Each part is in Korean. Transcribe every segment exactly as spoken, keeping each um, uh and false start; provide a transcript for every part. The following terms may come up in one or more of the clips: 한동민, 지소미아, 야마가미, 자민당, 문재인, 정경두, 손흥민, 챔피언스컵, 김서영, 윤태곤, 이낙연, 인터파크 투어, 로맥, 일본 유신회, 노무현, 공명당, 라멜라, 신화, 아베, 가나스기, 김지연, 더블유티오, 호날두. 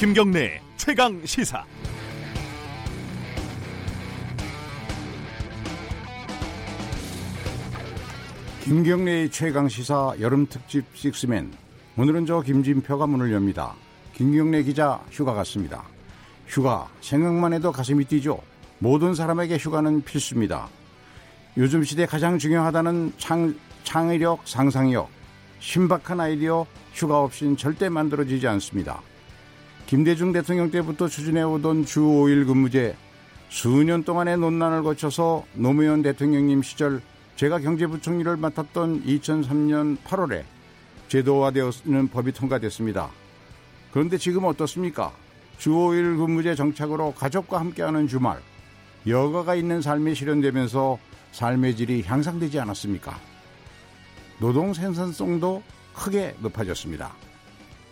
김경래 최강 시사. 김경래의 최강 시사 여름 특집 식스맨. 오늘은 저 김진표가 문을 엽니다. 김경래 기자 휴가 갔습니다. 휴가 생각만 해도 가슴이 뛰죠. 모든 사람에게 휴가는 필수입니다. 요즘 시대 가장 중요하다는 창, 창의력, 상상력, 신박한 아이디어, 휴가 없인 절대 만들어지지 않습니다. 김대중 대통령 때부터 추진해오던 주 오 일 근무제, 수년 동안의 논란을 거쳐서 노무현 대통령님 시절 제가 경제부총리를 맡았던 이천삼년 팔월에 제도화되었는 법이 통과됐습니다. 그런데 지금 어떻습니까? 주 오 일 근무제 정착으로 가족과 함께하는 주말, 여가가 있는 삶이 실현되면서 삶의 질이 향상되지 않았습니까? 노동 생산성도 크게 높아졌습니다.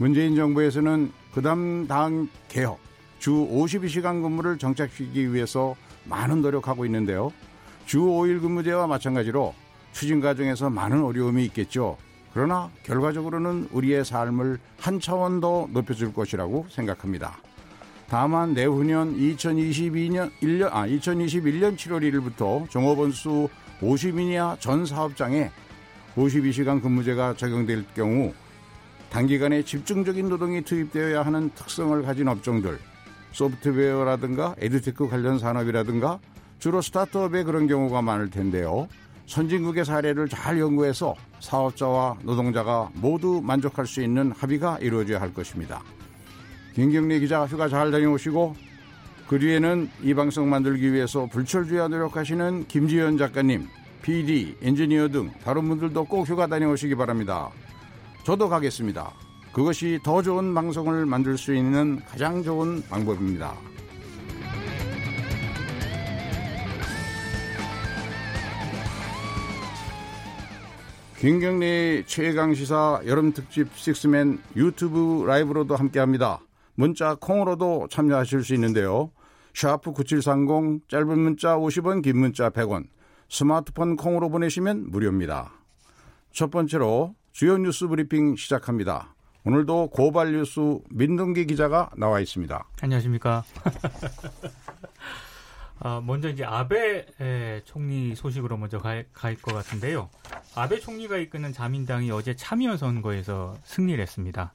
문재인 정부에서는 그다음 당 개혁, 주 오십이 시간 근무를 정착시키기 위해서 많은 노력하고 있는데요. 주 오 일 근무제와 마찬가지로 추진 과정에서 많은 어려움이 있겠죠. 그러나 결과적으로는 우리의 삶을 한 차원 더 높여줄 것이라고 생각합니다. 다만 내후년 이천이십이년, 일년, 아, 이천이십일년 칠월 일일부터 종업원 수 오십인 이하 전 사업장에 오십이 시간 근무제가 적용될 경우 단기간에 집중적인 노동이 투입되어야 하는 특성을 가진 업종들, 소프트웨어라든가 에듀테크 관련 산업이라든가 주로 스타트업에 그런 경우가 많을 텐데요. 선진국의 사례를 잘 연구해서 사업자와 노동자가 모두 만족할 수 있는 합의가 이루어져야 할 것입니다. 김경래 기자 휴가 잘 다녀오시고, 그 뒤에는 이 방송 만들기 위해서 불철주야 노력하시는 김지연 작가님, 피디, 엔지니어 등 다른 분들도 꼭 휴가 다녀오시기 바랍니다. 저도 가겠습니다. 그것이 더 좋은 방송을 만들 수 있는 가장 좋은 방법입니다. 김경래 최강시사 여름특집 식스맨 유튜브 라이브로도 함께합니다. 문자 콩으로도 참여하실 수 있는데요. 샤프 구칠삼공, 짧은 문자 오십 원, 긴 문자 백 원, 스마트폰 콩으로 보내시면 무료입니다. 첫 번째로 주요 뉴스 브리핑 시작합니다. 오늘도 고발 뉴스 민동기 기자가 나와 있습니다. 안녕하십니까. 아, 먼저 이제 아베 총리 소식으로 먼저 갈 것 같은데요. 아베 총리가 이끄는 자민당이 어제 참의원 선거에서 승리를 했습니다.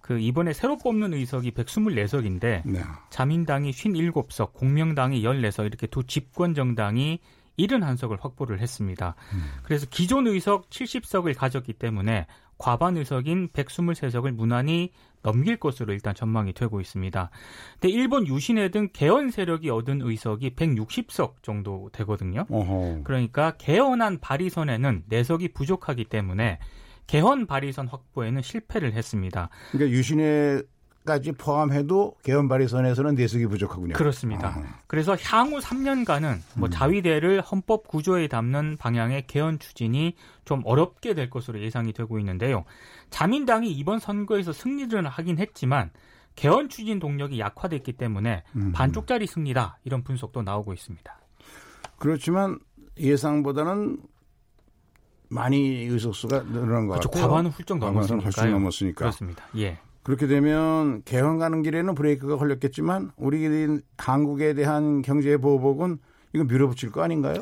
그 이번에 새로 뽑는 의석이 백이십사석인데 네. 자민당이 오십칠석, 공명당이 십사석 이렇게 두 집권 정당이 칠십일석을 확보를 했습니다. 음. 그래서 기존 의석 칠십석을 가졌기 때문에 과반 의석인 백이십삼석을 무난히 넘길 것으로 일단 전망이 되고 있습니다. 근데 일본 유신회 등 개헌 세력이 얻은 의석이 백육십석 정도 되거든요. 어허. 그러니까 개헌안 발의선에는 내석이 부족하기 때문에 개헌 발의선 확보에는 실패를 했습니다. 그러니까 유신회 까지 포함해도 개헌 발의선에서는 내석이 부족하군요. 그렇습니다. 아. 그래서 향후 삼 년간은 뭐 음. 자위대를 헌법 구조에 담는 방향의 개헌 추진이 좀 어렵게 될 것으로 예상이 되고 있는데요. 자민당이 이번 선거에서 승리를 하긴 했지만 개헌 추진 동력이 약화됐기 때문에 음. 반쪽짜리 승리다 이런 분석도 나오고 있습니다. 그렇지만 예상보다는 많이 의석수가 늘어난 것 그렇죠. 같아요. 과반은 훌쩍 넘었으니까요. 그렇습니다. 예. 그렇게 되면 개헌 가는 길에는 브레이크가 걸렸겠지만 우리 한국에 대한 경제 보복은 이거 밀어붙일 거 아닌가요?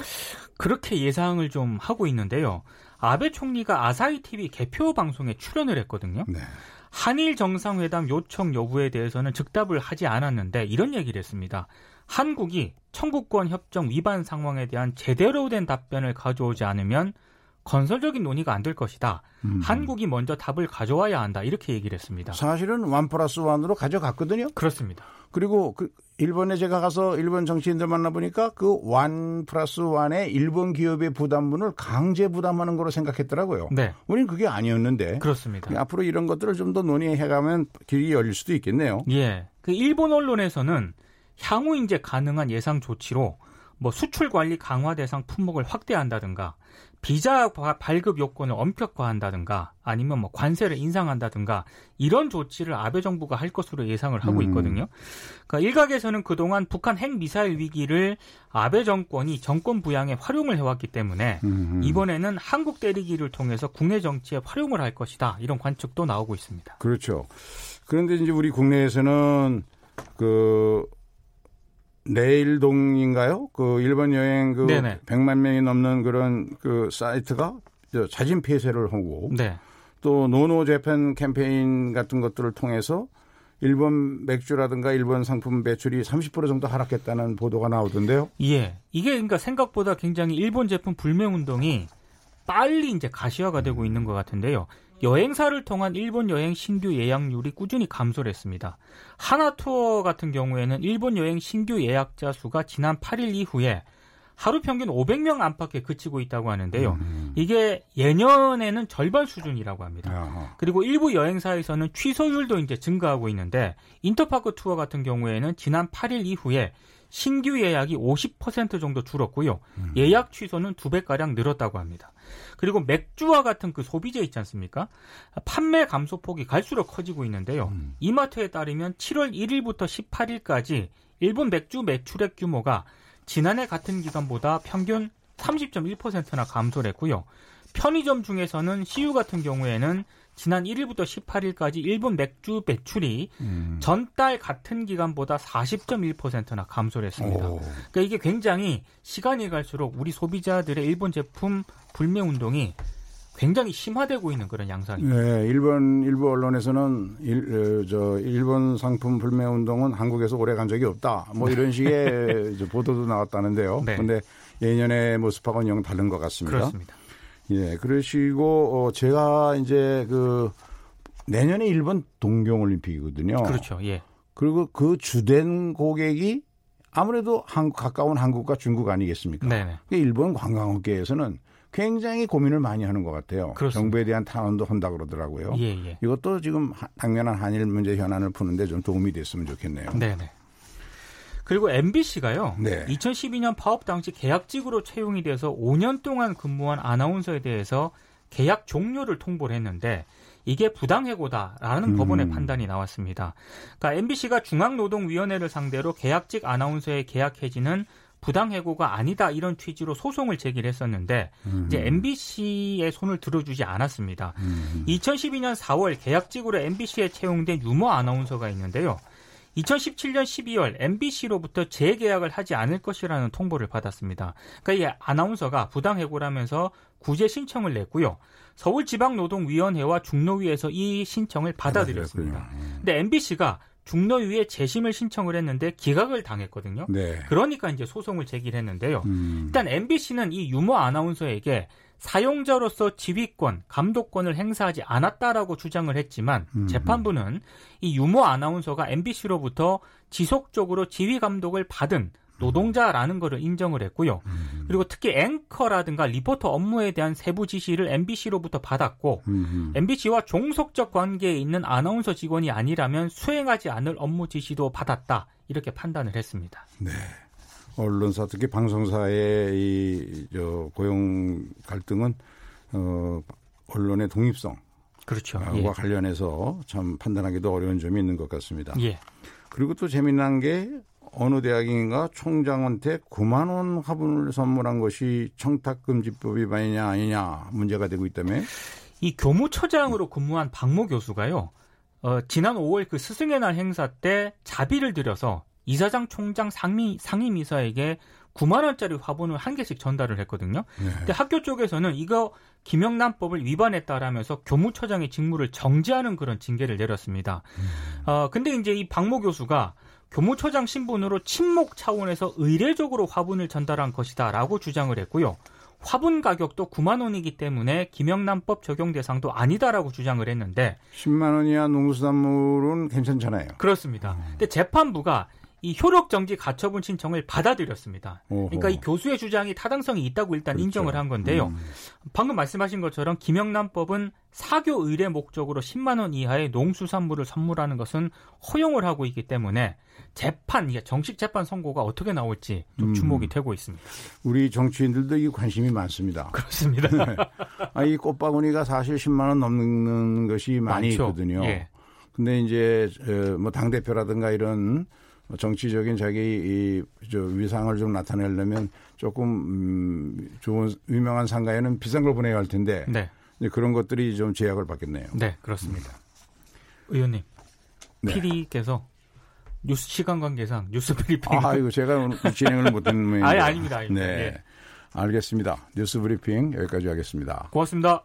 그렇게 예상을 좀 하고 있는데요. 아베 총리가 아사히티비 개표 방송에 출연을 했거든요. 네. 한일 정상회담 요청 여부에 대해서는 즉답을 하지 않았는데 이런 얘기를 했습니다. 한국이 청구권 협정 위반 상황에 대한 제대로 된 답변을 가져오지 않으면 건설적인 논의가 안 될 것이다. 음. 한국이 먼저 답을 가져와야 한다. 이렇게 얘기를 했습니다. 사실은 원 플러스 원으로 가져갔거든요. 그렇습니다. 그리고 그 일본에 제가 가서 일본 정치인들 만나보니까 그 원 플러스 원에 일본 기업의 부담분을 강제 부담하는 거로 생각했더라고요. 네. 우린 그게 아니었는데. 그렇습니다. 앞으로 이런 것들을 좀 더 논의해가면 길이 열릴 수도 있겠네요. 예. 그 일본 언론에서는 향후 이제 가능한 예상 조치로 뭐 수출 관리 강화 대상 품목을 확대한다든가 비자 발급 요건을 엄격화한다든가 아니면 뭐 관세를 인상한다든가 이런 조치를 아베 정부가 할 것으로 예상을 하고 있거든요. 그러니까 일각에서는 그동안 북한 핵미사일 위기를 아베 정권이 정권 부양에 활용을 해왔기 때문에 이번에는 한국 때리기를 통해서 국내 정치에 활용을 할 것이다. 이런 관측도 나오고 있습니다. 그렇죠. 그런데 이제 우리 국내에서는 그 내일동인가요? 그 일본 여행 그 네네. 백만 명이 넘는 그런 그 사이트가 자진 폐쇄를 하고 네. 또 노노 재팬 캠페인 같은 것들을 통해서 일본 맥주라든가 일본 상품 매출이 삼십 퍼센트 정도 하락했다는 보도가 나오던데요. 예. 이게 그러니까 생각보다 굉장히 일본 제품 불매 운동이 빨리 이제 가시화가 되고 있는 것 같은데요. 여행사를 통한 일본 여행 신규 예약률이 꾸준히 감소를 했습니다. 하나투어 같은 경우에는 일본 여행 신규 예약자 수가 지난 팔 일 이후에 하루 평균 오백 명 안팎에 그치고 있다고 하는데요. 이게 예년에는 절반 수준이라고 합니다. 그리고 일부 여행사에서는 취소율도 이제 증가하고 있는데 인터파크 투어 같은 경우에는 지난 팔 일 이후에 신규 예약이 오십 퍼센트 정도 줄었고요. 예약 취소는 두 배가량 늘었다고 합니다. 그리고 맥주와 같은 그 소비재 있지 않습니까? 판매 감소폭이 갈수록 커지고 있는데요. 이마트에 따르면 칠월 일일부터 십팔 일까지 일본 맥주 매출액 규모가 지난해 같은 기간보다 평균 삼십 점 일 퍼센트나 감소를 했고요. 편의점 중에서는 씨유 같은 경우에는 지난 일 일부터 십팔 일까지 일본 맥주 매출이 음. 전달 같은 기간보다 사십 점 일 퍼센트나 감소를 했습니다. 오. 그러니까 이게 굉장히 시간이 갈수록 우리 소비자들의 일본 제품 불매운동이 굉장히 심화되고 있는 그런 양상입니다. 네, 일본 일부 언론에서는 일, 저, 일본 상품 불매운동은 한국에서 오래 간 적이 없다. 뭐 이런 식의 보도도 나왔다는데요. 그런데 네. 예년의 모습하고는 영 다른 것 같습니다. 그렇습니다. 예, 그러시고, 어, 제가 이제 그, 내년에 일본 동경올림픽이거든요. 그렇죠, 예. 그리고 그 주된 고객이 아무래도 한국, 가까운 한국과 중국 아니겠습니까? 네네. 일본 관광업계에서는 굉장히 고민을 많이 하는 것 같아요. 그렇습니다. 정부에 대한 탄원도 한다 그러더라고요. 예, 예. 이것도 지금 당면한 한일 문제 현안을 푸는데 좀 도움이 됐으면 좋겠네요. 네네. 그리고 엠비씨가요. 네. 이천십이 년 파업 당시 계약직으로 채용이 돼서 오 년 동안 근무한 아나운서에 대해서 계약 종료를 통보를 했는데 이게 부당해고다라는 음. 법원의 판단이 나왔습니다. 그러니까 엠비씨가 중앙노동위원회를 상대로 계약직 아나운서의 계약 해지는 부당해고가 아니다 이런 취지로 소송을 제기를 했었는데 음. 이제 엠비씨의 손을 들어주지 않았습니다. 음. 이천십이 년 사월 계약직으로 엠비씨에 채용된 유머 아나운서가 있는데요. 이천십칠 년 십이월 엠비씨로부터 재계약을 하지 않을 것이라는 통보를 받았습니다. 그러니까 이 아나운서가 부당해고라면서 구제 신청을 냈고요. 서울지방노동위원회와 중노위에서 이 신청을 받아들였습니다. 그런데 엠비씨가 중노위에 재심을 신청을 했는데 기각을 당했거든요. 네. 그러니까 이제 소송을 제기했는데요. 음. 일단 엠비씨는 이 유머 아나운서에게 사용자로서 지휘권, 감독권을 행사하지 않았다라고 주장을 했지만 음. 재판부는 이 유머 아나운서가 엠비씨로부터 지속적으로 지휘 감독을 받은 노동자라는 것을 인정을 했고요. 음. 그리고 특히 앵커라든가 리포터 업무에 대한 세부 지시를 엠비씨로부터 받았고 음. 엠비씨와 종속적 관계에 있는 아나운서 직원이 아니라면 수행하지 않을 업무 지시도 받았다. 이렇게 판단을 했습니다. 네. 언론사 특히 방송사의 이 저 고용 갈등은 어, 언론의 독립성과 그렇죠. 예. 관련해서 참 판단하기도 어려운 점이 있는 것 같습니다. 예. 그리고 또 재미난 게 어느 대학인가 총장한테 구만 원 화분을 선물한 것이 청탁금지법 위반이냐 아니냐 문제가 되고 있다며? 이 교무처장으로 근무한 박모 교수가요. 어, 지난 오월 그 스승의 날 행사 때 자비를 들여서 이사장 총장 상임, 상임이사에게 구만 원짜리 화분을 한 개씩 전달을 했거든요. 네. 근데 학교 쪽에서는 이거 김영란법을 위반했다라면서 교무처장의 직무를 정지하는 그런 징계를 내렸습니다. 음. 어, 근데 이제 이 박모 교수가 교무처장 신분으로 친목 차원에서 의례적으로 화분을 전달한 것이다라고 주장을 했고요. 화분 가격도 구만 원이기 때문에 김영란법 적용 대상도 아니다라고 주장을 했는데 십만 원 이하 농수산물은 괜찮잖아요. 그렇습니다. 근데 재판부가 이 효력정지 가처분 신청을 받아들였습니다. 오호. 그러니까 이 교수의 주장이 타당성이 있다고 일단 그렇죠. 인정을 한 건데요. 음. 방금 말씀하신 것처럼 김영란법은 사교 의뢰 목적으로 십만 원 이하의 농수산물을 선물하는 것은 허용을 하고 있기 때문에 재판, 정식 재판 선고가 어떻게 나올지 좀 주목이 음. 되고 있습니다. 우리 정치인들도 이 관심이 많습니다. 그렇습니다. 네. 아, 이 꽃바구니가 사실 십만 원 넘는 것이 많이 많죠. 있거든요. 예. 근데 이제 뭐 당대표라든가 이런 정치적인 자기 이 저 위상을 좀 나타내려면 조금 음 좋은 유명한 상가에는 비싼 걸 보내야 할 텐데 네. 이제 그런 것들이 좀 제약을 받겠네요. 네, 그렇습니다. 음. 의원님, 네. 피디께서 뉴스 시간 관계상 뉴스 브리핑. 아, 이거 제가 오늘 진행을 못했는 모양인데. 아니, 아닙니다. 아닙니다. 네, 예. 알겠습니다. 뉴스 브리핑 여기까지 하겠습니다. 고맙습니다.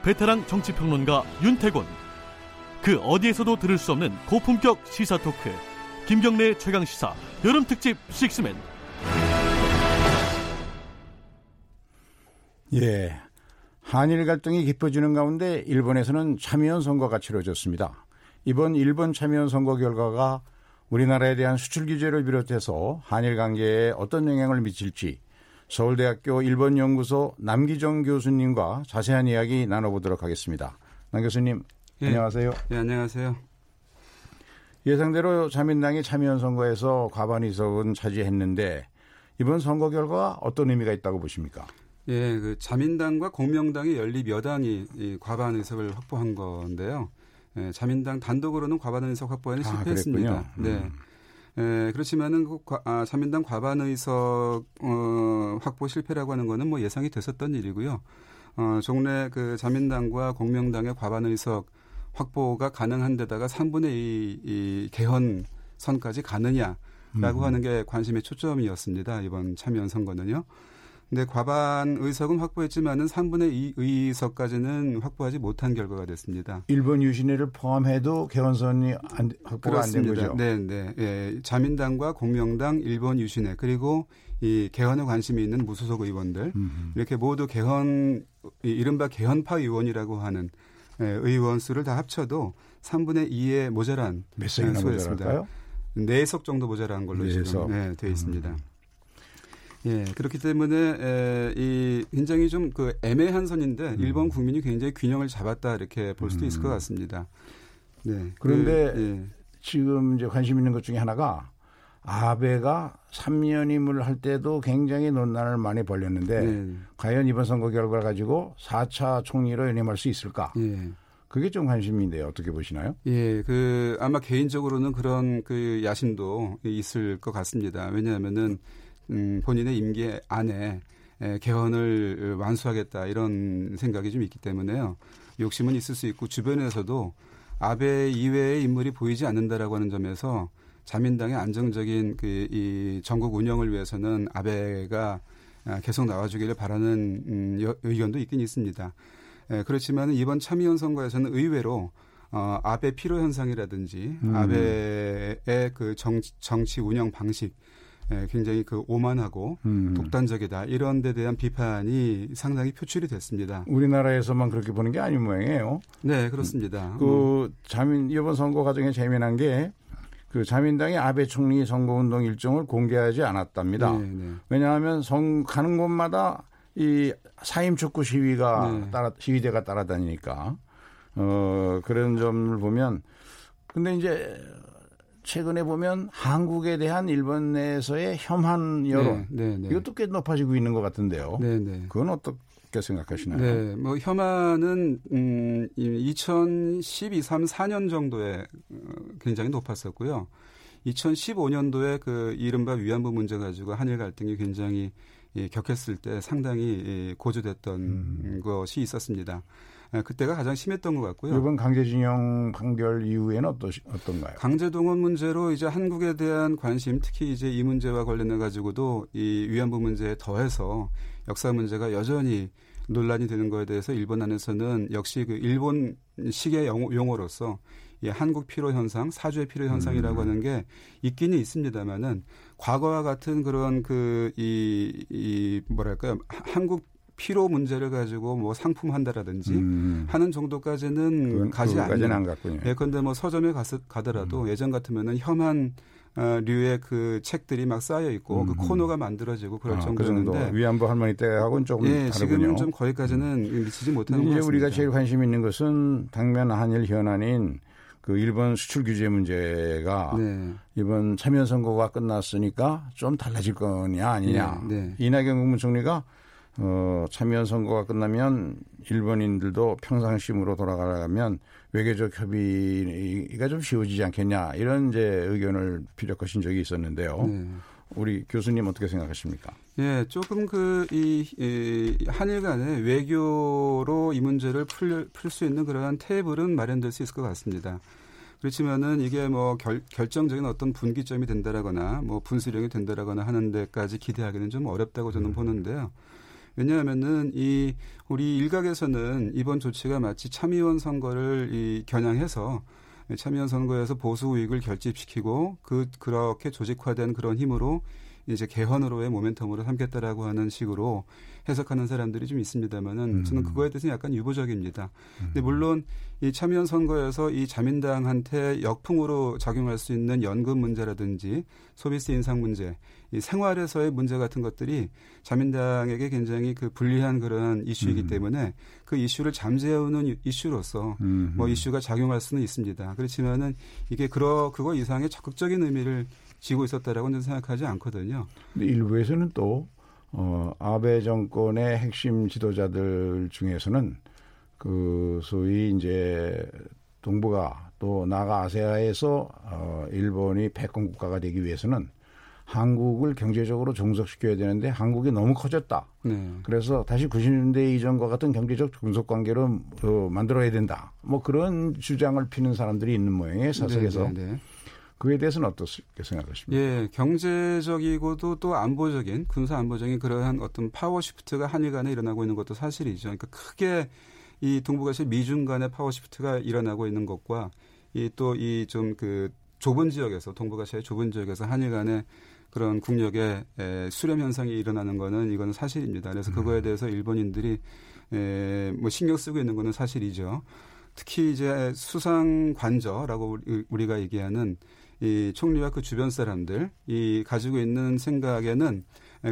베테랑 정치평론가 윤태곤. 그 어디에서도 들을 수 없는 고품격 시사 토크 김경래 최강시사 여름특집 식스맨. 예, 한일 갈등이 깊어지는 가운데 일본에서는 참의원 선거가 치러졌습니다. 이번 일본 참의원 선거 결과가 우리나라에 대한 수출 규제를 비롯해서 한일 관계에 어떤 영향을 미칠지 서울대학교 일본연구소 남기정 교수님과 자세한 이야기 나눠보도록 하겠습니다. 남 교수님, 예, 안녕하세요. 예, 안녕하세요. 예상대로 자민당이 참의원 선거에서 과반 의석은 차지했는데 이번 선거 결과가 어떤 의미가 있다고 보십니까? 예, 그 자민당과 공명당이 연립 여당이 이 과반 의석을 확보한 건데요. 예, 자민당 단독으로는 과반 의석 확보에는 아, 실패했습니다. 음. 네. 예, 그렇지만은 아, 자민당 과반 의석 어, 확보 실패라고 하는 거는 뭐 예상이 됐었던 일이고요. 어, 종래 그 자민당과 공명당의 과반 의석 확보가 가능한 데다가 삼분의 이 이 개헌 선까지 가느냐라고 음. 하는 게 관심의 초점이었습니다. 이번 참여연 선거는요. 근데 과반 의석은 확보했지만은 삼분의 이 의석까지는 확보하지 못한 결과가 됐습니다. 일본 유신회를 포함해도 개헌선이 안, 확보가 안 된 거죠. 네, 네. 예, 자민당과 공명당, 일본 유신회 그리고 이 개헌에 관심이 있는 무소속 의원들 음흠. 이렇게 모두 개헌 이른바 개헌파 의원이라고 하는 예, 의원 수를 다 합쳐도 삼분의 이에 모자란 몇 석이나 모자랄까요? 네 석 정도 모자란 걸로 네 석. 지금 예, 되어 있습니다. 음. 예, 그렇기 때문에 에, 이 굉장히 좀 그 애매한 선인데 음. 일본 국민이 굉장히 균형을 잡았다 이렇게 볼 수도 음. 있을 것 같습니다. 네. 그런데 그, 예. 지금 이제 관심 있는 것 중에 하나가 아베가 삼 년임을 할 때도 굉장히 논란을 많이 벌였는데 네. 과연 이번 선거 결과를 가지고 사 차 총리로 연임할 수 있을까? 예. 그게 좀 관심인데요. 어떻게 보시나요? 예, 그 아마 개인적으로는 그런 그 야심도 있을 것 같습니다. 왜냐하면은. 음, 본인의 임기 안에 개헌을 완수하겠다 이런 생각이 좀 있기 때문에요. 욕심은 있을 수 있고 주변에서도 아베 이외의 인물이 보이지 않는다라고 하는 점에서 자민당의 안정적인 그 이 전국 운영을 위해서는 아베가 계속 나와주기를 바라는 음, 의견도 있긴 있습니다. 예, 그렇지만 이번 참의원 선거에서는 의외로 어, 아베 피로 현상이라든지 음. 아베의 그 정치, 정치 운영 방식 예, 굉장히 그 오만하고 음. 독단적이다 이런 데 대한 비판이 상당히 표출이 됐습니다. 우리나라에서만 그렇게 보는 게 아닌 모양이에요. 네, 그렇습니다. 그 자민 이번 선거 과정에 재미난 게 그 자민당이 아베 총리 선거운동 일정을 공개하지 않았답니다. 네, 네. 왜냐하면 선 가는 곳마다 이 사임 촉구 시위가 네. 따라 시위대가 따라다니니까 어 그런 점을 보면 근데 이제. 최근에 보면 한국에 대한 일본 내에서의 혐한 여론 네, 네, 네. 이것도 꽤 높아지고 있는 것 같은데요. 네, 네. 그건 어떻게 생각하시나요? 네, 뭐 혐한은 음, 이천십이, 삼, 사년 정도에 굉장히 높았었고요. 이천십오년도에 그 이른바 위안부 문제 가지고 한일 갈등이 굉장히 겪었을 때 상당히 고조됐던 음. 것이 있었습니다. 그때가 가장 심했던 것 같고요. 일본 강제징용 판결 이후에는 어떠, 어떤가요? 강제동원 문제로 이제 한국에 대한 관심, 특히 이제 이 문제와 관련해 가지고도 이 위안부 문제에 더해서 역사 문제가 여전히 논란이 되는 거에 대해서 일본 안에서는 역시 그 일본식의 용어, 용어로서 예, 한국 피로 현상, 사주의 피로 현상이라고 음. 하는 게 있기는 있습니다만은 과거와 같은 그런 그 이 이 뭐랄까요 한국 피로 문제를 가지고 뭐 상품한다라든지 음. 하는 정도까지는 그건, 가지 않는. 예컨대 뭐 서점에 가서, 가더라도 음. 예전 같으면은 혐한 어, 류의 그 책들이 막 쌓여 있고 음. 그 코너가 만들어지고 그럴 아, 정도였는데 그 정도. 위안부 할머니 때하고는 조금 예, 다르군요. 지금은 좀 거기까지는 음. 미치지 못하는 것 같습니다. 이제 우리가 제일 관심 있는 것은 당면 한일 현안인 그 일본 수출 규제 문제가 네. 이번 참여 선거가 끝났으니까 좀 달라질 거냐 아니냐. 네, 네. 이낙연 국무총리가 어, 참여 선거가 끝나면 일본인들도 평상심으로 돌아가려면 외교적 협의가 좀 쉬워지지 않겠냐 이런 이제 의견을 피력하신 적이 있었는데요. 네. 우리 교수님 어떻게 생각하십니까? 예, 조금 그, 이, 이 한일 간의 외교로 이 문제를 풀, 풀 수 있는 그러한 테이블은 마련될 수 있을 것 같습니다. 그렇지만은 이게 뭐 결, 결정적인 어떤 분기점이 된다라거나 뭐 분수령이 된다라거나 하는 데까지 기대하기는 좀 어렵다고 저는 음. 보는데요. 왜냐하면은 이, 우리 일각에서는 이번 조치가 마치 참의원 선거를 이 겨냥해서 참여연 선거에서 보수 우익을 결집시키고 그 그렇게 조직화된 그런 힘으로 이제 개헌으로의 모멘텀으로 삼겠다라고 하는 식으로 해석하는 사람들이 좀 있습니다만은 저는 그거에 대해서는 약간 유보적입니다. 근데 물론 이 참여연 선거에서 이 자민당한테 역풍으로 작용할 수 있는 연금 문제라든지 소비세 인상 문제, 이 생활에서의 문제 같은 것들이 자민당에게 굉장히 그 불리한 그런 이슈이기 음. 때문에 그 이슈를 잠재우는 이슈로서 음. 뭐 이슈가 작용할 수는 있습니다. 그렇지만은 이게 그러 그거 이상의 적극적인 의미를 지고 있었다라고 저는 생각하지 않거든요. 근데 일부에서는 또 어, 아베 정권의 핵심 지도자들 중에서는 그 소위 이제 동북아 또 나가 아세아에서 어, 일본이 패권 국가가 되기 위해서는 한국을 경제적으로 종속시켜야 되는데 한국이 너무 커졌다. 네. 그래서 다시 구십 년대 이전과 같은 경제적 종속관계로 어, 만들어야 된다. 뭐 그런 주장을 피는 사람들이 있는 모양이에요. 사석에서. 네, 네, 네. 그에 대해서는 어떻게 생각하십니까? 예, 경제적이고도 또 안보적인, 군사 안보적인 그러한 어떤 파워 시프트가 한일 간에 일어나고 있는 것도 사실이죠. 그러니까 크게 이 동북아시아 미중 간의 파워 시프트가 일어나고 있는 것과 이 또 이 좀 그 좁은 지역에서, 동북아시아의 좁은 지역에서 한일 간의 그런 국력의 수렴 현상이 일어나는 거는 이건 사실입니다. 그래서 그거에 대해서 일본인들이 에, 뭐 신경 쓰고 있는 거는 사실이죠. 특히 이제 수상 관저라고 우리가 얘기하는 이 총리와 그 주변 사람들, 이 가지고 있는 생각에는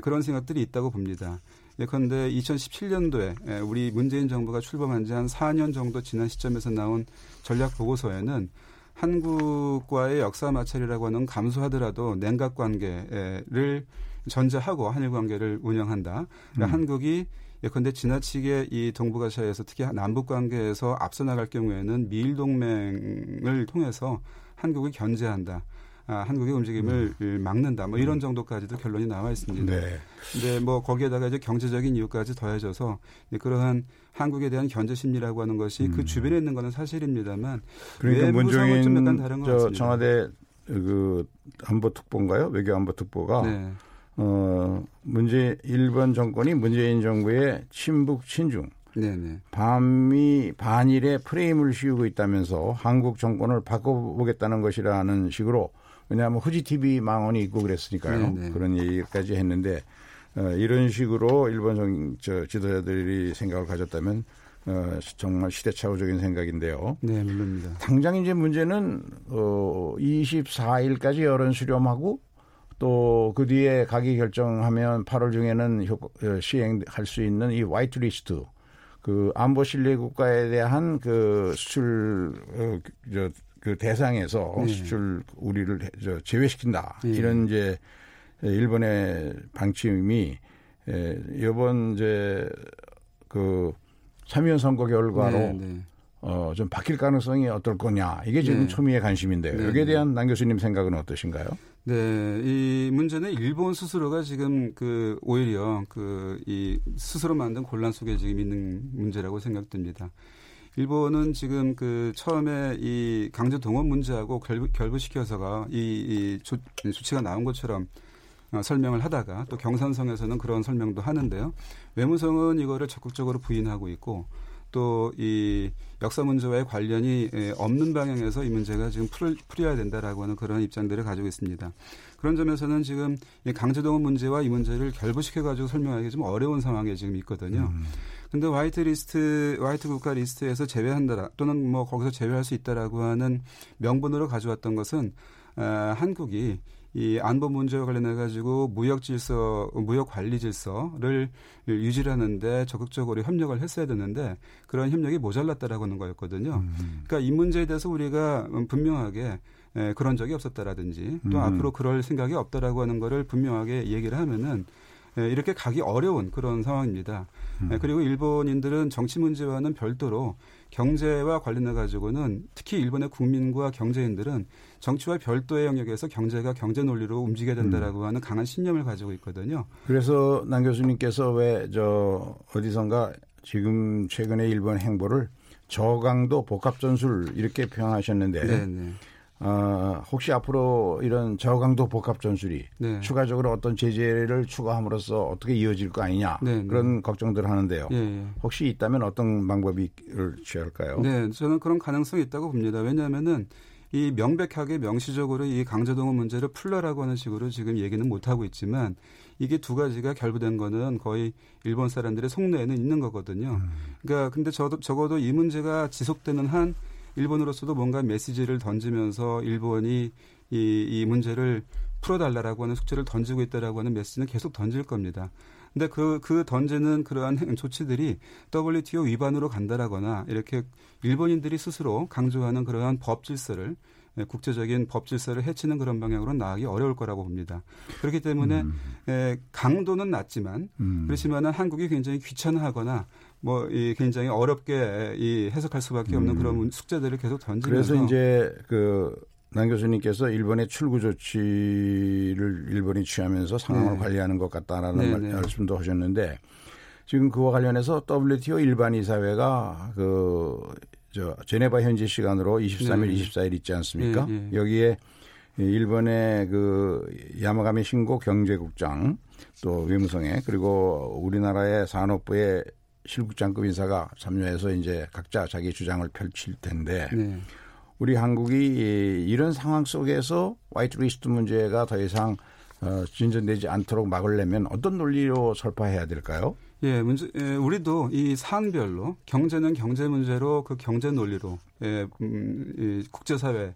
그런 생각들이 있다고 봅니다. 예컨대 이천십칠 년도에 우리 문재인 정부가 출범한 지 한 사 년 정도 지난 시점에서 나온 전략 보고서에는 한국과의 역사 마찰이라고 하는 감소하더라도 냉각 관계를 전제하고 한일 관계를 운영한다. 그러니까 음. 한국이 예컨대 지나치게 이 동북아시아에서 특히 남북 관계에서 앞서 나갈 경우에는 미일 동맹을 통해서 한국을 견제한다. 아, 한국의 움직임을 음. 막는다. 뭐 이런 정도까지도 결론이 나와 있습니다. 네. 근데 뭐 거기에다가 이제 경제적인 이유까지 더해져서 그러한 한국에 대한 견제 심리라고 하는 것이 음. 그 주변에 있는 거는 사실입니다만 그러니까 문재인 좀 약간 다른 것 같습니다. 청와대 그 안보 특보인가요? 외교 안보 특보가 네. 어, 문제 일본 정권이 문재인 정부의 친북 친중 네네. 반미 반일의 프레임을 씌우고 있다면서 한국 정권을 바꿔보겠다는 것이라는 식으로 왜냐하면 후지티비 망언이 있고 그랬으니까요. 네네. 그런 얘기까지 했는데 어, 이런 식으로 일본 정, 저, 지도자들이 생각을 가졌다면 어, 정말 시대착오적인 생각인데요. 네, 물론입니다. 당장 이제 문제는 어, 이십사 일까지 여론 수렴하고 또 그 뒤에 가기 결정하면 팔월 중에는 효과, 시행할 수 있는 이 화이트 리스트 그 안보 신뢰 국가에 대한 그 수출 어, 저, 그 대상에서 네. 수출 우리를 저, 제외시킨다 네. 이런 이제 일본의 방침이 에, 이번 이제 그 참여 선거 결과로 네, 네. 어, 좀 바뀔 가능성이 어떨 거냐. 이게 지금 네. 초미의 관심인데요. 네. 여기에 대한 남 교수님 생각은 어떠신가요? 네. 이 문제는 일본 스스로가 지금 그 오히려 그 이 스스로 만든 곤란 속에 지금 있는 문제라고 생각됩니다. 일본은 지금 그 처음에 이 강제 동원 문제하고 결부, 결부시켜서가 이, 이 조, 조치가 나온 것처럼 설명을 하다가 또 경산성에서는 그런 설명도 하는데요. 외무성은 이거를 적극적으로 부인하고 있고 또 이 역사 문제와의 관련이 없는 방향에서 이 문제가 지금 풀어야 된다라고 하는 그런 입장들을 가지고 있습니다. 그런 점에서는 지금 강제동원 문제와 이 문제를 결부시켜가지고 설명하기 좀 어려운 상황에 지금 있거든요. 그런데 음. 화이트 리스트, 화이트 국가 리스트에서 제외한다 또는 뭐 거기서 제외할 수 있다라고 하는 명분으로 가져왔던 것은 한국이 이 안보 문제와 관련해 가지고 무역 질서, 무역 관리 질서를 유지하는데 적극적으로 협력을 했어야 되는데 그런 협력이 모자랐다라고 하는 거였거든요. 음. 그러니까 이 문제에 대해서 우리가 분명하게 그런 적이 없었다라든지 또 음. 앞으로 그럴 생각이 없다라고 하는 거를 분명하게 얘기를 하면은 이렇게 가기 어려운 그런 상황입니다. 음. 그리고 일본인들은 정치 문제와는 별도로 경제와 관련해 가지고는 특히 일본의 국민과 경제인들은 정치와 별도의 영역에서 경제가 경제 논리로 움직여야 된다라고 음. 하는 강한 신념을 가지고 있거든요. 그래서 남 교수님께서 왜 저 어디선가 지금 최근에 일본 행보를 저강도 복합전술 이렇게 표현하셨는데 네네. 어, 혹시 앞으로 이런 저강도 복합전술이 네. 추가적으로 어떤 제재를 추가함으로써 어떻게 이어질 거 아니냐 네, 네. 그런 걱정들을 하는데요. 네, 네. 혹시 있다면 어떤 방법을 취할까요? 네, 저는 그런 가능성이 있다고 봅니다. 왜냐하면은 이 명백하게 명시적으로 이 강제동원 문제를 풀라라고 하는 식으로 지금 얘기는 못하고 있지만 이게 두 가지가 결부된 거는 거의 일본 사람들의 속내에는 있는 거거든요. 그러니까 근데 저도, 적어도 이 문제가 지속되는 한 일본으로서도 뭔가 메시지를 던지면서 일본이 이, 이 문제를 풀어달라라고 하는 숙제를 던지고 있다라고 하는 메시지는 계속 던질 겁니다. 근데 그, 그 던지는 그러한 조치들이 더블유티오 위반으로 간다라거나 이렇게 일본인들이 스스로 강조하는 그러한 법 질서를 국제적인 법 질서를 해치는 그런 방향으로 나가기 어려울 거라고 봅니다. 그렇기 때문에 음. 에, 강도는 낮지만 음. 그렇지만은 한국이 굉장히 귀찮아하거나 뭐 이 굉장히 어렵게 이 해석할 수밖에 없는 음. 그런 숙제들을 계속 던지면서 그래서 이제 그 남 교수님께서 일본의 출구 조치를 일본이 취하면서 상황을 네. 관리하는 것 같다라는 네, 말, 네. 말씀도 하셨는데 지금 그와 관련해서 더블유티오 일반이사회가 그 저 제네바 현지 시간으로 이십삼 일, 네. 이십사 일 있지 않습니까? 네, 네. 여기에 일본의 그 야마가미 신고 경제국장 또 외무성에 그리고 우리나라의 산업부의 실국장급 인사가 참여해서 이제 각자 자기 주장을 펼칠 텐데 네. 우리 한국이 이런 상황 속에서 화이트리스트 문제가 더 이상 진전되지 않도록 막으려면 어떤 논리로 설파해야 될까요? 예, 문제, 예, 우리도 이 사안별로 경제는 경제 문제로 그 경제 논리로 예, 음, 예, 국제사회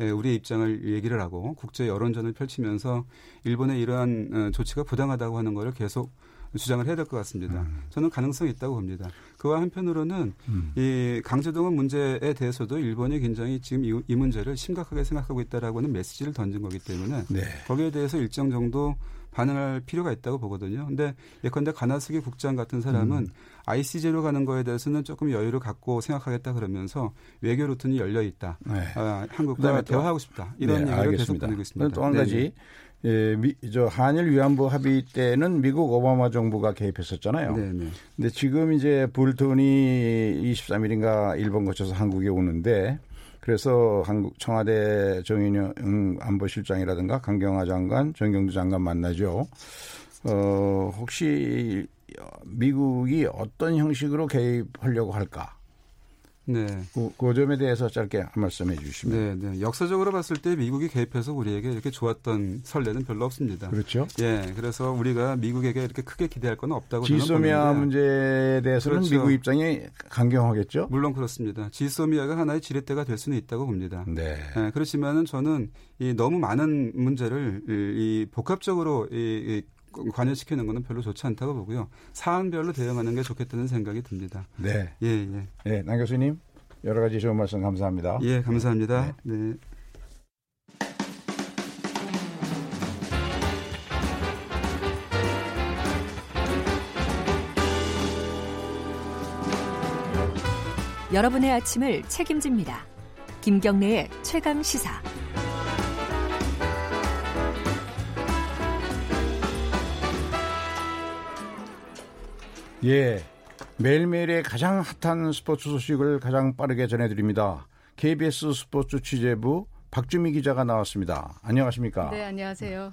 우리의 입장을 얘기를 하고 국제 여론전을 펼치면서 일본의 이러한 조치가 부당하다고 하는 것을 계속 주장을 해야 될 것 같습니다. 음. 저는 가능성이 있다고 봅니다. 그와 한편으로는 음. 이 강제동원 문제에 대해서도 일본이 굉장히 지금 이, 이 문제를 심각하게 생각하고 있다라고 하는 메시지를 던진 거기 때문에 네. 거기에 대해서 일정 정도 반응할 필요가 있다고 보거든요. 그런데 예컨대 가나스기 국장 같은 사람은 음. 아이씨제이로 가는 거에 대해서는 조금 여유를 갖고 생각하겠다 그러면서 외교 루트는 열려 있다. 네. 아, 한국과 대화하고 싶다. 이런 네, 얘기를 계속 드리고 있습니다. 또 한 가지. 예, 미, 저 한일 위안부 합의 때는 미국 오바마 정부가 개입했었잖아요. 네네. 근데 지금 이제 볼턴이 이십삼 일인가 일본 거쳐서 한국에 오는데 그래서 한국 청와대 정의용 안보실장이라든가 강경화 장관, 정경두 장관 만나죠. 어, 혹시 미국이 어떤 형식으로 개입하려고 할까? 네. 그, 그 점에 대해서 짧게 한 말씀해 주시면. 네, 네. 역사적으로 봤을 때 미국이 개입해서 우리에게 이렇게 좋았던 선례는 별로 없습니다. 그렇죠. 예. 그래서 우리가 미국에게 이렇게 크게 기대할 건 없다고 저는 봅니다. 지소미아 문제에 대해서는 그렇죠. 미국 입장이 강경하겠죠? 물론 그렇습니다. 지소미아가 하나의 지렛대가 될 수는 있다고 봅니다. 네. 예, 그렇지만은 저는 이 너무 많은 문제를 이, 이 복합적으로 이, 이 관여시키는 것은 별로 좋지 않다고 보고요. 사안별로 대응하는 게 좋겠다는 생각이 듭니다. 네. 예, 예. 네, 남 교수님 여러 가지 좋은 말씀 감사합니다. 예, 감사합니다. 네. 네. 여러분의 아침을 책임집니다. 김경래의 최강 시사. 예, 매일매일의 가장 핫한 스포츠 소식을 가장 빠르게 전해드립니다. 케이비에스 스포츠 취재부 박주미 기자가 나왔습니다. 안녕하십니까? 네, 안녕하세요.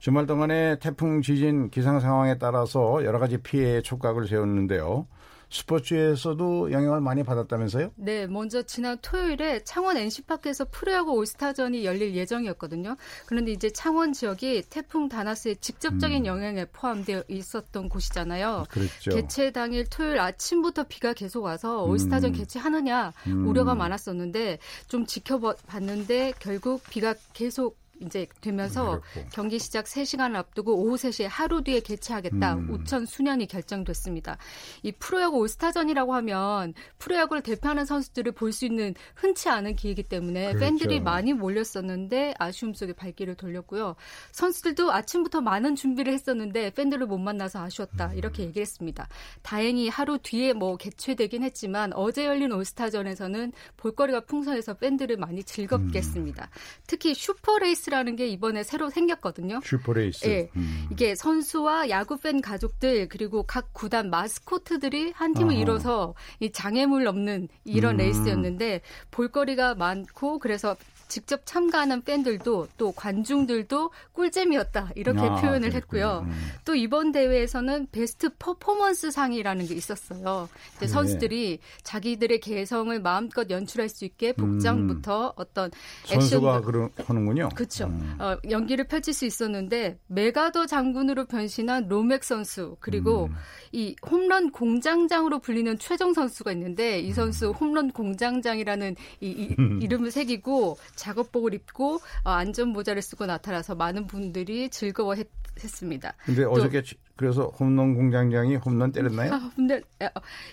주말 동안에 태풍, 지진, 기상 상황에 따라서 여러 가지 피해의 촉각을 세웠는데요. 스포츠에서도 영향을 많이 받았다면서요? 네, 먼저 지난 토요일에 창원 엔씨파크에서 프로야구 올스타전이 열릴 예정이었거든요. 그런데 이제 창원 지역이 태풍 다나스의 직접적인 음. 영향에 포함되어 있었던 곳이잖아요. 그랬죠. 개최 당일 토요일 아침부터 비가 계속 와서 올스타전 음. 개최하느냐 음. 우려가 많았었는데 좀 지켜봤는데 결국 비가 계속 이제 되면서 그렇고. 경기 시작 세 시간을 앞두고 오후 세 시에 하루 뒤에 개최하겠다. 음. 오천 수년이 결정됐습니다. 이 프로야구 올스타전이라고 하면 프로야구를 대표하는 선수들을 볼 수 있는 흔치 않은 기회이기 때문에 그렇죠. 팬들이 많이 몰렸었는데 아쉬움 속에 발길을 돌렸고요. 선수들도 아침부터 많은 준비를 했었는데 팬들을 못 만나서 아쉬웠다. 음. 이렇게 얘기를 했습니다. 다행히 하루 뒤에 뭐 개최되긴 했지만 어제 열린 올스타전에서는 볼거리가 풍성해서 팬들을 많이 즐겁게 음. 했습니다. 특히 슈퍼레이스 라는 게 이번에 새로 생겼거든요. 슈퍼레이스. 네. 음. 이게 선수와 야구팬 가족들 그리고 각 구단 마스코트들이 한 팀을 아하. 이뤄서 이 장애물 없는 이런 음. 레이스였는데 볼거리가 많고 그래서 직접 참가하는 팬들도 또 관중들도 꿀잼이었다 이렇게 아, 표현을 그렇군요. 했고요. 음. 또 이번 대회에서는 베스트 퍼포먼스 상이라는 게 있었어요. 이제 네. 선수들이 자기들의 개성을 마음껏 연출할 수 있게 복장부터 음. 어떤 액션 선수가 그런 하는군요. 그렇죠. 음. 어, 연기를 펼칠 수 있었는데 메가더 장군으로 변신한 로맥 선수 그리고 음. 이 홈런 공장장으로 불리는 최정 선수가 있는데 이 선수 홈런 공장장이라는 이, 이, 음. 이름을 새기고 작업복을 입고 안전모자를 쓰고 나타나서 많은 분들이 즐거워했습니다. 근데 어저께 그래서 홈런 공장장이 홈런 때렸나요? 아, 홈런,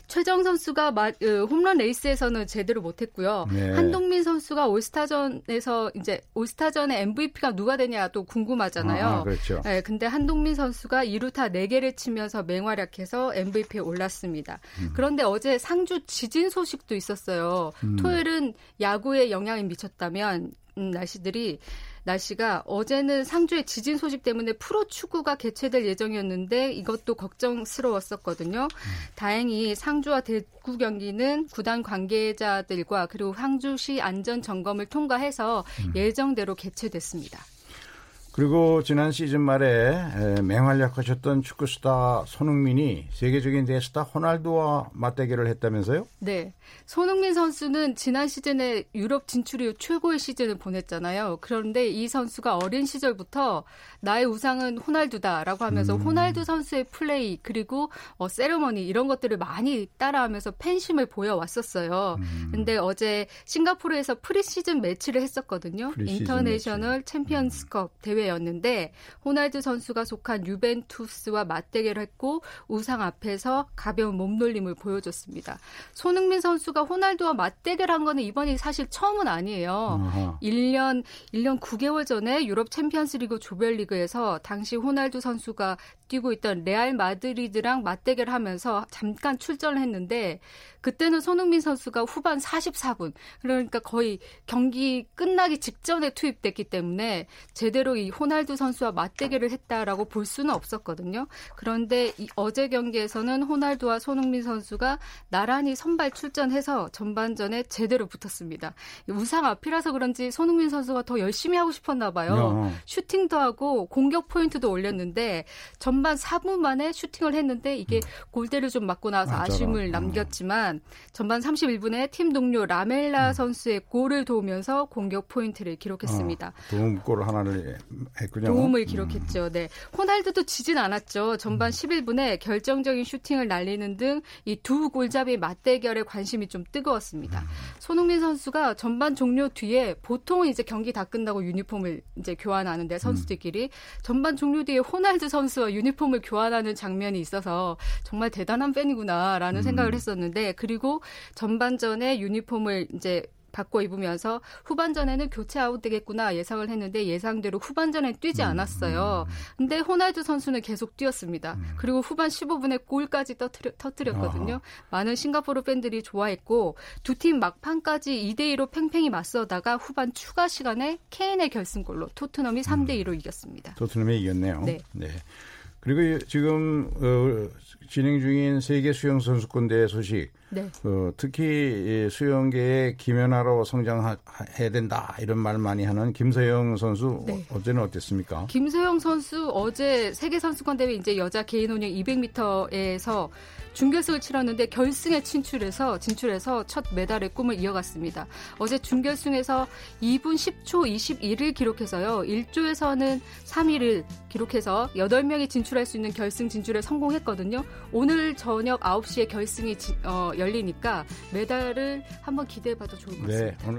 최정 선수가 마, 홈런 레이스에서는 제대로 못했고요. 네. 한동민 선수가 올스타전에서 이제 올스타전의 엠브이피가 누가 되냐 또 궁금하잖아요. 아, 그렇죠. 네, 근데 한동민 선수가 이루타 네 개를 치면서 맹활약해서 엠브이피에 올랐습니다. 음. 그런데 어제 상주 지진 소식도 있었어요. 음. 토요일은 야구에 영향이 미쳤다면 음, 날씨들이 날씨가 어제는 상주의 지진 소식 때문에 프로축구가 개최될 예정이었는데 이것도 걱정스러웠었거든요. 음. 다행히 상주와 대구 경기는 구단 관계자들과 그리고 상주시 안전점검을 통과해서 음. 예정대로 개최됐습니다. 그리고 지난 시즌 말에 맹활약하셨던 축구스타 손흥민이 세계적인 대스타 호날두와 맞대결을 했다면서요? 네. 손흥민 선수는 지난 시즌에 유럽 진출 이후 최고의 시즌을 보냈잖아요. 그런데 이 선수가 어린 시절부터 나의 우상은 호날두다라고 하면서 음. 호날두 선수의 플레이 그리고 어, 세리머니 이런 것들을 많이 따라하면서 팬심을 보여왔었어요. 음. 근데 어제 싱가포르에서 프리시즌 매치를 했었거든요. 프리시즌 인터내셔널 매치. 챔피언스컵 음. 대회 였는데 호날두 선수가 속한 유벤투스와 맞대결을 했고 우상 앞에서 가벼운 몸놀림을 보여줬습니다. 손흥민 선수가 호날두와 맞대결한 거는 이번이 사실 처음은 아니에요. 아하. 일 년 일 년 구 개월 전에 유럽 챔피언스리그 조별리그에서 당시 호날두 선수가 뛰고 있던 레알 마드리드랑 맞대결하면서 잠깐 출전을 했는데 그때는 손흥민 선수가 후반 사십사 분 그러니까 거의 경기 끝나기 직전에 투입됐기 때문에 제대로 이 호날두 선수와 맞대결을 했다라고 볼 수는 없었거든요. 그런데 이 어제 경기에서는 호날두와 손흥민 선수가 나란히 선발 출전해서 전반전에 제대로 붙었습니다. 우상 앞이라서 그런지 손흥민 선수가 더 열심히 하고 싶었나 봐요. 야. 슈팅도 하고 공격 포인트도 올렸는데 전반 사 분 만에 슈팅을 했는데 이게 골대를 좀 맞고 나서 맞잖아. 아쉬움을 남겼지만 전반 삼십일 분에 팀 동료 라멜라 음. 선수의 골을 도우면서 공격 포인트를 기록했습니다. 어, 도움골 하나를 했군요. 도움을 기록했죠. 음. 네, 호날두도 지진 않았죠. 전반 십일 분에 결정적인 슈팅을 날리는 등 이 두 골잡이 맞대결에 관심이 좀 뜨거웠습니다. 음. 손흥민 선수가 전반 종료 뒤에 보통은 이제 경기 다 끝나고 유니폼을 이제 교환하는데 선수들끼리 음. 전반 종료 뒤에 호날두 선수와 유니폼을 교환하는 장면이 있어서 정말 대단한 팬이구나라는 음. 생각을 했었는데 그리고 전반전에 유니폼을 이제 받고 입으면서 후반전에는 교체 아웃되겠구나 예상을 했는데 예상대로 후반전에 뛰지 않았어요. 근데 호날두 선수는 계속 뛰었습니다. 그리고 후반 십오 분에 골까지 터트려, 터뜨렸거든요. 아하. 많은 싱가포르 팬들이 좋아했고 두 팀 막판까지 이 대 이로 팽팽히 맞서다가 후반 추가 시간에 케인의 결승골로 토트넘이 삼 대 이로 음. 이겼습니다. 토트넘이 이겼네요. 네. 네. 그리고 지금 어, 진행 중인 세계 수영 선수권대회 소식, 네. 어, 특히 수영계의 기면화로 성장해야 된다 이런 말 많이 하는 김서영 선수 네. 어제는 어땠습니까? 김서영 선수 어제 세계 선수권대회 이제 여자 개인 혼영 이백 미터에서 준결승을 치렀는데 결승에 진출해서 진출해서 첫 메달의 꿈을 이어갔습니다. 어제 준결승에서 이 분 십 초 이십일 일 기록해서요. 일 조에서는 삼 위를 기록해서 여덟 명이 진출할 수 있는 결승 진출에 성공했거든요. 오늘 저녁 아홉 시에 결승이 지, 어, 열리니까 메달을 한번 기대해봐도 좋을 것 같습니다. 네, 오늘...